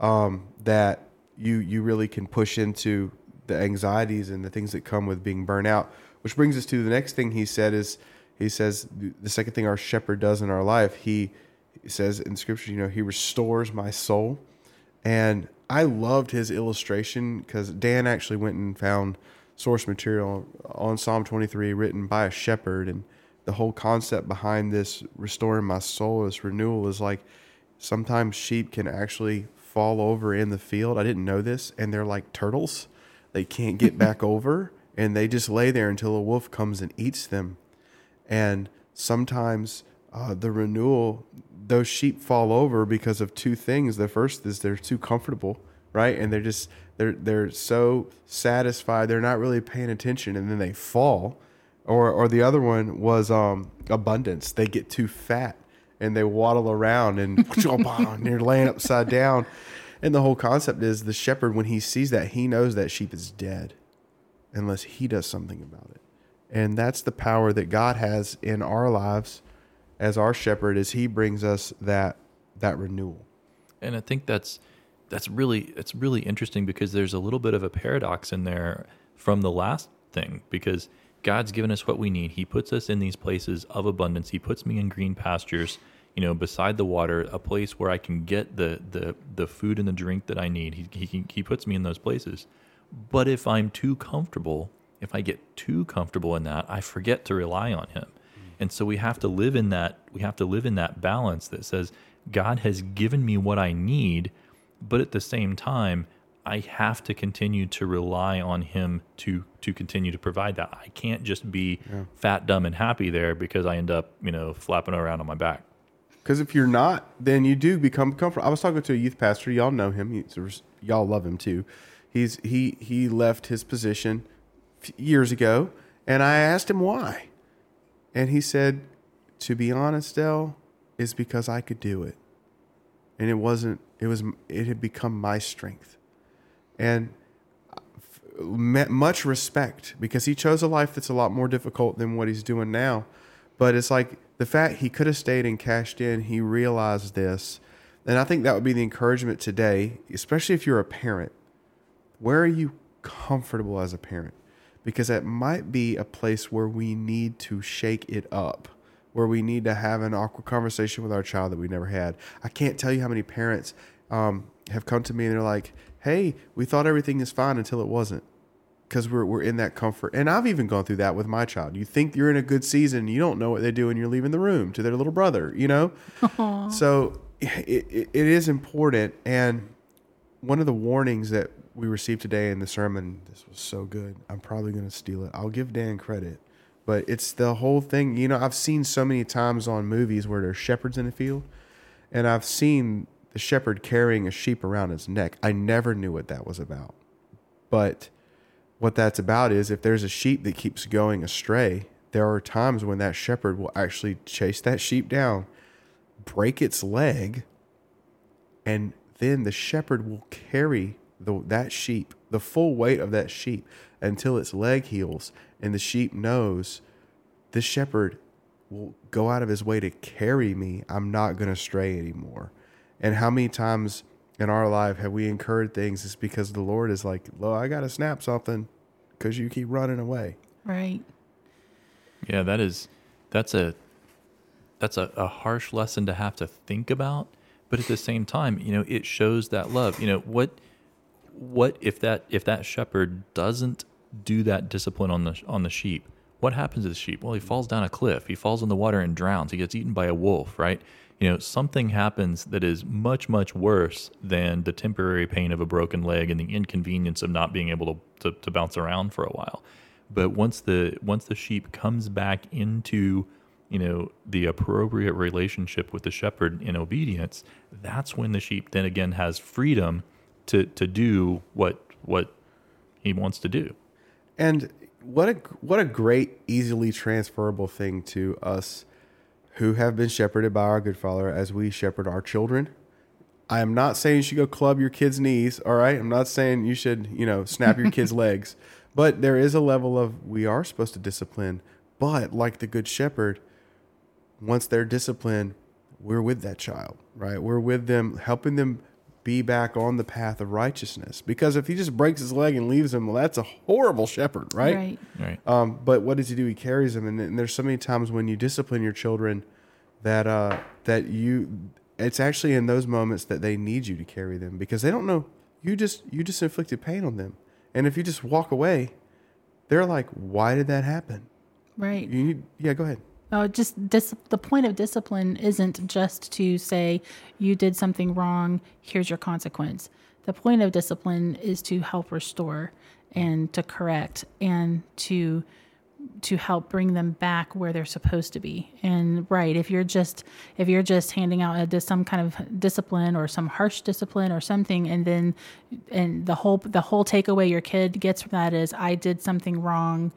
um, that you you really can push into the anxieties and the things that come with being burnt out. Which brings us to the next thing he said is, he says, the second thing our shepherd does in our life, he, he says in Scripture, you know, he restores my soul. And I loved his illustration because Dan actually went and found source material on Psalm twenty-three written by a shepherd, and the whole concept behind this restoring my soul, this renewal, is like sometimes sheep can actually fall over in the field. I didn't know this. And they're like turtles. They can't get back over, and they just lay there until a wolf comes and eats them. And sometimes uh, the renewal, those sheep fall over because of two things. The first is they're too comfortable, right? And they're just, they're they're so satisfied, they're not really paying attention, and then they fall. Or or the other one was um, abundance. They get too fat, and they waddle around, and, and they're laying upside down. And the whole concept is the shepherd, when he sees that, he knows that sheep is dead unless he does something about it. And that's the power that God has in our lives as our shepherd, is he brings us that that renewal. And I think that's that's really it's really interesting, because there's a little bit of a paradox in there from the last thing, because God's given us what we need. He puts us in these places of abundance. He puts me in green pastures, you know, beside the water, a place where I can get the the the food and the drink that I need. He he he puts me in those places. But if I'm too comfortable, if I get too comfortable in that, I forget to rely on him. And so we have to live in that we have to live in that balance that says God has given me what I need, but at the same time, I have to continue to rely on him to to continue to provide that. I can't just be yeah. fat, dumb, and happy there, because I end up, you know, flapping around on my back. Because if you're not, then you do become comfortable. I was talking to a youth pastor. Y'all know him. He's, y'all love him too. He's he he left his position years ago, and I asked him why, and he said, "To be honest, Del, it's because I could do it, and it wasn't. It was. It had become my strength." And much respect, because he chose a life that's a lot more difficult than what he's doing now. But it's like the fact he could have stayed and cashed in, he realized this. And I think that would be the encouragement today, especially if you're a parent. Where are you comfortable as a parent? Because that might be a place where we need to shake it up, where we need to have an awkward conversation with our child that we never had. I can't tell you how many parents um, have come to me and they're like, "Hey, we thought everything is fine until it wasn't," because we're we're in that comfort. And I've even gone through that with my child. You think you're in a good season, you don't know what they do, and you're leaving the room to their little brother, you know? Aww. So it, it it is important. And one of the warnings that we received today in the sermon, this was so good, I'm probably going to steal it. I'll give Dan credit. But it's the whole thing. You know, I've seen so many times on movies where there's shepherds in the field, and I've seen the shepherd carrying a sheep around his neck. I never knew what that was about. But what that's about is, if there's a sheep that keeps going astray, there are times when that shepherd will actually chase that sheep down, break its leg, and then the shepherd will carry the, that sheep, the full weight of that sheep, until its leg heals. And the sheep knows, this shepherd will go out of his way to carry me. I'm not going to stray anymore. And how many times in our life have we incurred things is because the Lord is like, "Lo, I got to snap something because you keep running away." Right. Yeah, that is, that's a, that's a, a harsh lesson to have to think about. But at the same time, you know, it shows that love. You know, what what if that if that shepherd doesn't do that discipline on the on the sheep? What happens to the sheep? Well, he falls down a cliff. He falls in the water and drowns. He gets eaten by a wolf, right? You know, something happens that is much, much worse than the temporary pain of a broken leg and the inconvenience of not being able to, to, to bounce around for a while. But once the once the sheep comes back into, you know, the appropriate relationship with the shepherd in obedience, that's when the sheep then again has freedom to to do what what he wants to do. And what a what a great, easily transferable thing to us who have been shepherded by our good Father as we shepherd our children. I am not saying you should go club your kids' knees, all right? I'm not saying you should, you know, snap your kids' legs. But there is a level of we are supposed to discipline. But like the good shepherd, once they're disciplined, we're with that child, right? We're with them, helping them be back on the path of righteousness. Because if he just breaks his leg and leaves him, well, that's a horrible shepherd, right? Right. Right. Um, but what does he do? He carries him. And, and there's so many times when you discipline your children that uh, that you, it's actually in those moments that they need you to carry them because they don't know. You just you just inflicted pain on them. And if you just walk away, they're like, why did that happen? Right. You need, yeah, go ahead. Oh, just dis- the point of discipline isn't just to say you did something wrong, here's your consequence. The point of discipline is to help restore and to correct and to to help bring them back where they're supposed to be. And right, if you're just if you're just handing out a, some kind of discipline or some harsh discipline or something, and then and the whole the whole takeaway your kid gets from that is I did something wrong,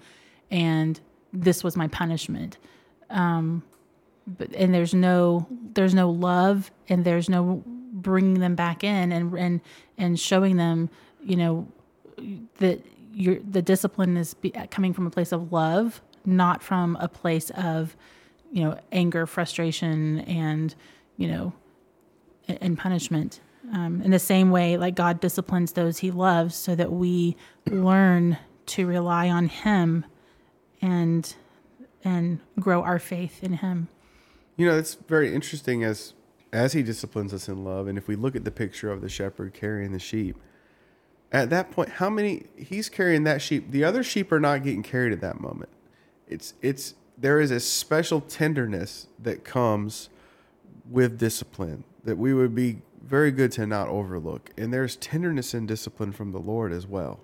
and this was my punishment. Um, but, and there's no, there's no love and there's no bringing them back in and, and, and showing them, you know, that your, the discipline is be, coming from a place of love, not from a place of, you know, anger, frustration, and, you know, and, and punishment. Um, in the same way, like God disciplines those he loves so that we learn to rely on him and, and grow our faith in him. You know, it's very interesting as as he disciplines us in love. And if we look at the picture of the shepherd carrying the sheep, at that point, how many he's carrying that sheep? The other sheep are not getting carried at that moment. It's it's there is a special tenderness that comes with discipline that we would be very good to not overlook. And there's tenderness and discipline from the Lord as well.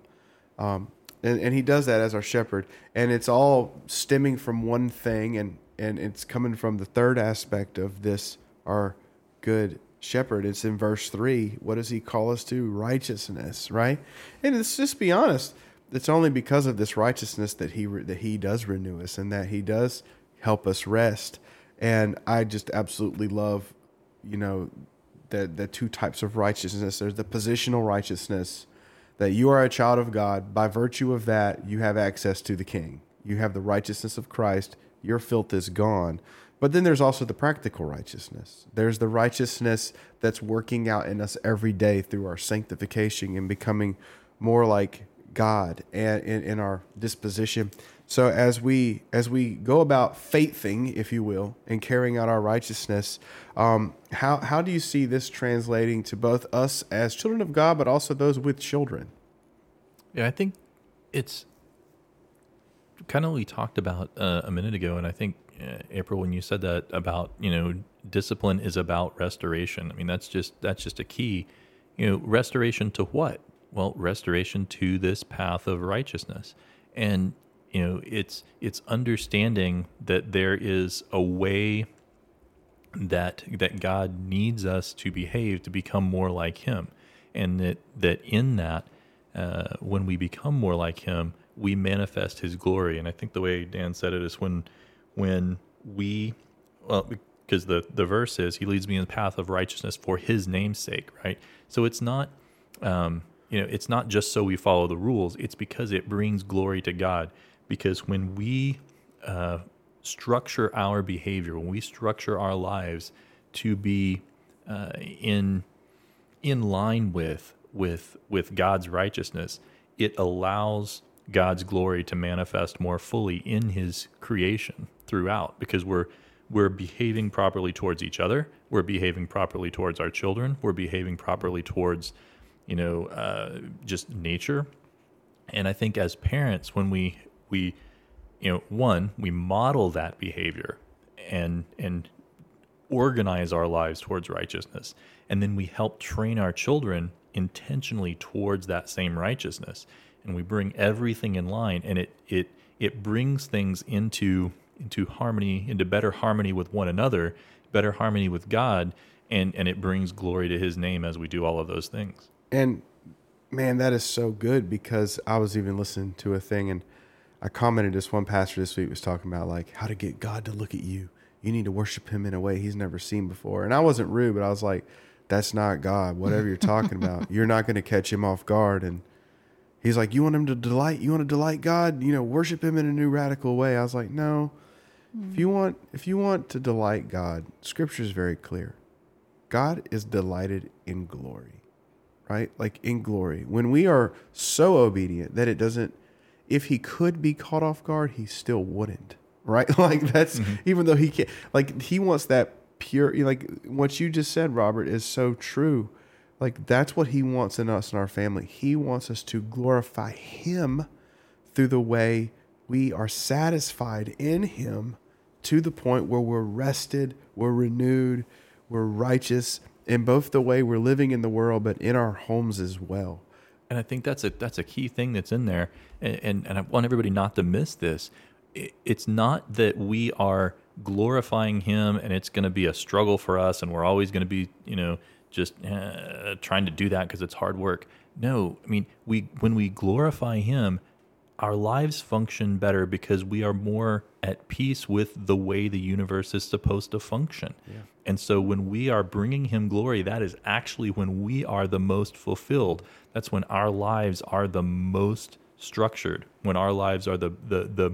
Um, And, and he does that as our shepherd. And it's all stemming from one thing, and, and it's coming from the third aspect of this, our good shepherd. It's in verse three. What does he call us to? Righteousness, right? And let's just be honest. It's only because of this righteousness that he that he does renew us and that he does help us rest. And I just absolutely love, you know, the, the two types of righteousness. There's the positional righteousness, that you are a child of God. By virtue of that, you have access to the King. You have the righteousness of Christ. Your filth is gone. But then there's also the practical righteousness. There's the righteousness that's working out in us every day through our sanctification and becoming more like God and in, in our disposition. So as we as we go about faithing, if you will, and carrying out our righteousness, um, how how do you see this translating to both us as children of God, but also those with children? Yeah, I think it's kind of what we talked about uh, a minute ago, and I think uh, April, when you said that about, you know, discipline is about restoration. I mean, that's just that's just a key. You know, restoration to what? Well, restoration to this path of righteousness. And you know, it's it's understanding that there is a way that that God needs us to behave to become more like Him, and that that in that, uh, when we become more like Him, we manifest His glory. And I think the way Dan said it is when when we, well, because the the verse is He leads me in the path of righteousness for His name's sake, right? So it's not. Um, You know, it's not just so we follow the rules. It's because it brings glory to God. Because when we uh, structure our behavior, when we structure our lives to be uh, in in line with with with God's righteousness, it allows God's glory to manifest more fully in His creation throughout. Because we're we're behaving properly towards each other, we're behaving properly towards our children, we're behaving properly towards, you know, uh, just nature. And I think as parents, when we, we, you know, one, we model that behavior and, and organize our lives towards righteousness. And then we help train our children intentionally towards that same righteousness. And we bring everything in line, and it, it, it brings things into, into harmony, into better harmony with one another, better harmony with God. And, and it brings glory to his name as we do all of those things. And man, that is so good, because I was even listening to a thing, and I commented, this one pastor this week was talking about like how to get God to look at you. You need to worship him in a way he's never seen before. And I wasn't rude, but I was like, that's not God. Whatever you're talking about, you're not going to catch him off guard. And he's like, you want him to delight, you want to delight God, you know, worship him in a new radical way. I was like, no, mm-hmm. if you want, if you want to delight God, scripture is very clear. God is delighted in glory, right? Like in glory. When we are so obedient that it doesn't, if he could be caught off guard, he still wouldn't, right? Like that's, mm-hmm. even though he can't, like he wants that pure, like what you just said, Robert, is so true. Like that's what he wants in us and our family. He wants us to glorify him through the way we are satisfied in him, to the point where we're rested, we're renewed, we're righteous in both the way we're living in the world, but in our homes as well. And I think that's a that's a key thing that's in there. And and, and I want everybody not to miss this. It, it's not that we are glorifying him and it's going to be a struggle for us, and we're always going to be, you know, just uh, trying to do that because it's hard work. No, I mean, we when we glorify him, our lives function better because we are more at peace with the way the universe is supposed to function. Yeah. And so when we are bringing him glory, that is actually when we are the most fulfilled. That's when our lives are the most structured, when our lives are the the the,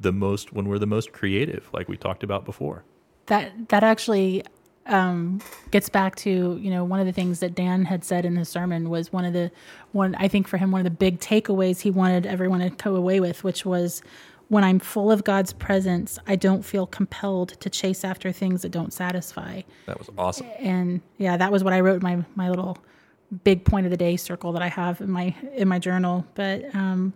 the most, when we're the most creative, like we talked about before. That that actually... Um, gets back to, you know, one of the things that Dan had said in his sermon was one of the, one, I think for him, one of the big takeaways he wanted everyone to go away with, which was, when I'm full of God's presence, I don't feel compelled to chase after things that don't satisfy. That was awesome. And yeah, that was what I wrote in my, my little big point of the day circle that I have in my, in my journal. But, um,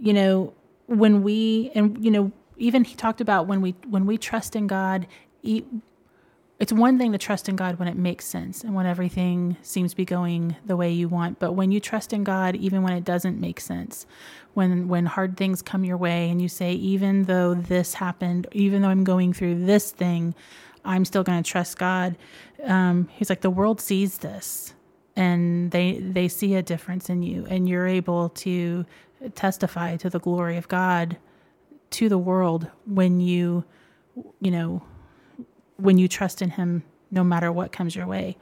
you know, when we, and, you know, even he talked about when we, when we trust in God, eat, it's one thing to trust in God when it makes sense and when everything seems to be going the way you want. But when you trust in God, even when it doesn't make sense, when when hard things come your way and you say, even though this happened, even though I'm going through this thing, I'm still going to trust God. Um, he's like, the world sees this and they they see a difference in you, and you're able to testify to the glory of God to the world when you, you know, when you trust in him, no matter what comes your way.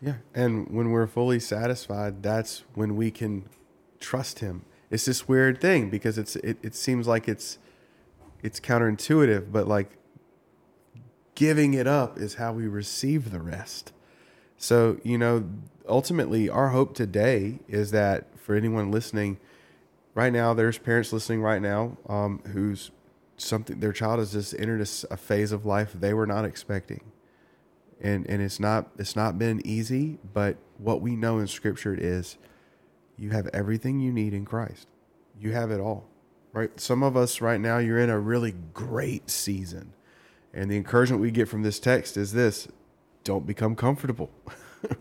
Yeah. And when we're fully satisfied, that's when we can trust him. It's this weird thing because it's, it, it seems like it's, it's counterintuitive, but like giving it up is how we receive the rest. So, you know, ultimately our hope today is that for anyone listening right now, there's parents listening right now, um, who's, something their child has just entered a phase of life they were not expecting, and and it's not it's not been easy, but what we know in scripture is you have everything you need in Christ. You have it all, right? Some of us right now, you're in a really great season, and the encouragement we get from this text is this: don't become comfortable.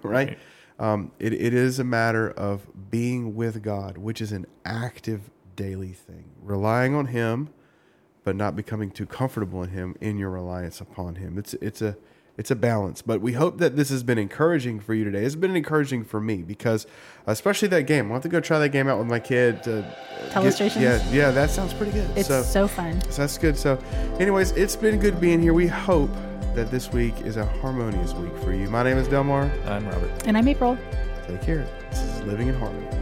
right, right. Um, it, it is a matter of being with God, which is an active daily thing, relying on him but not becoming too comfortable in him, in your reliance upon him. It's it's a it's a balance. But we hope that this has been encouraging for you today. It's been encouraging for me because, especially that game. I'll have to go try that game out with my kid. To Telestrations? Get, yeah, yeah, that sounds pretty good. It's so, so fun. So that's good. So anyways, it's been good being here. We hope that this week is a harmonious week for you. My name is Delmar. I'm Robert. And I'm April. Take care. This is Living in Harmony.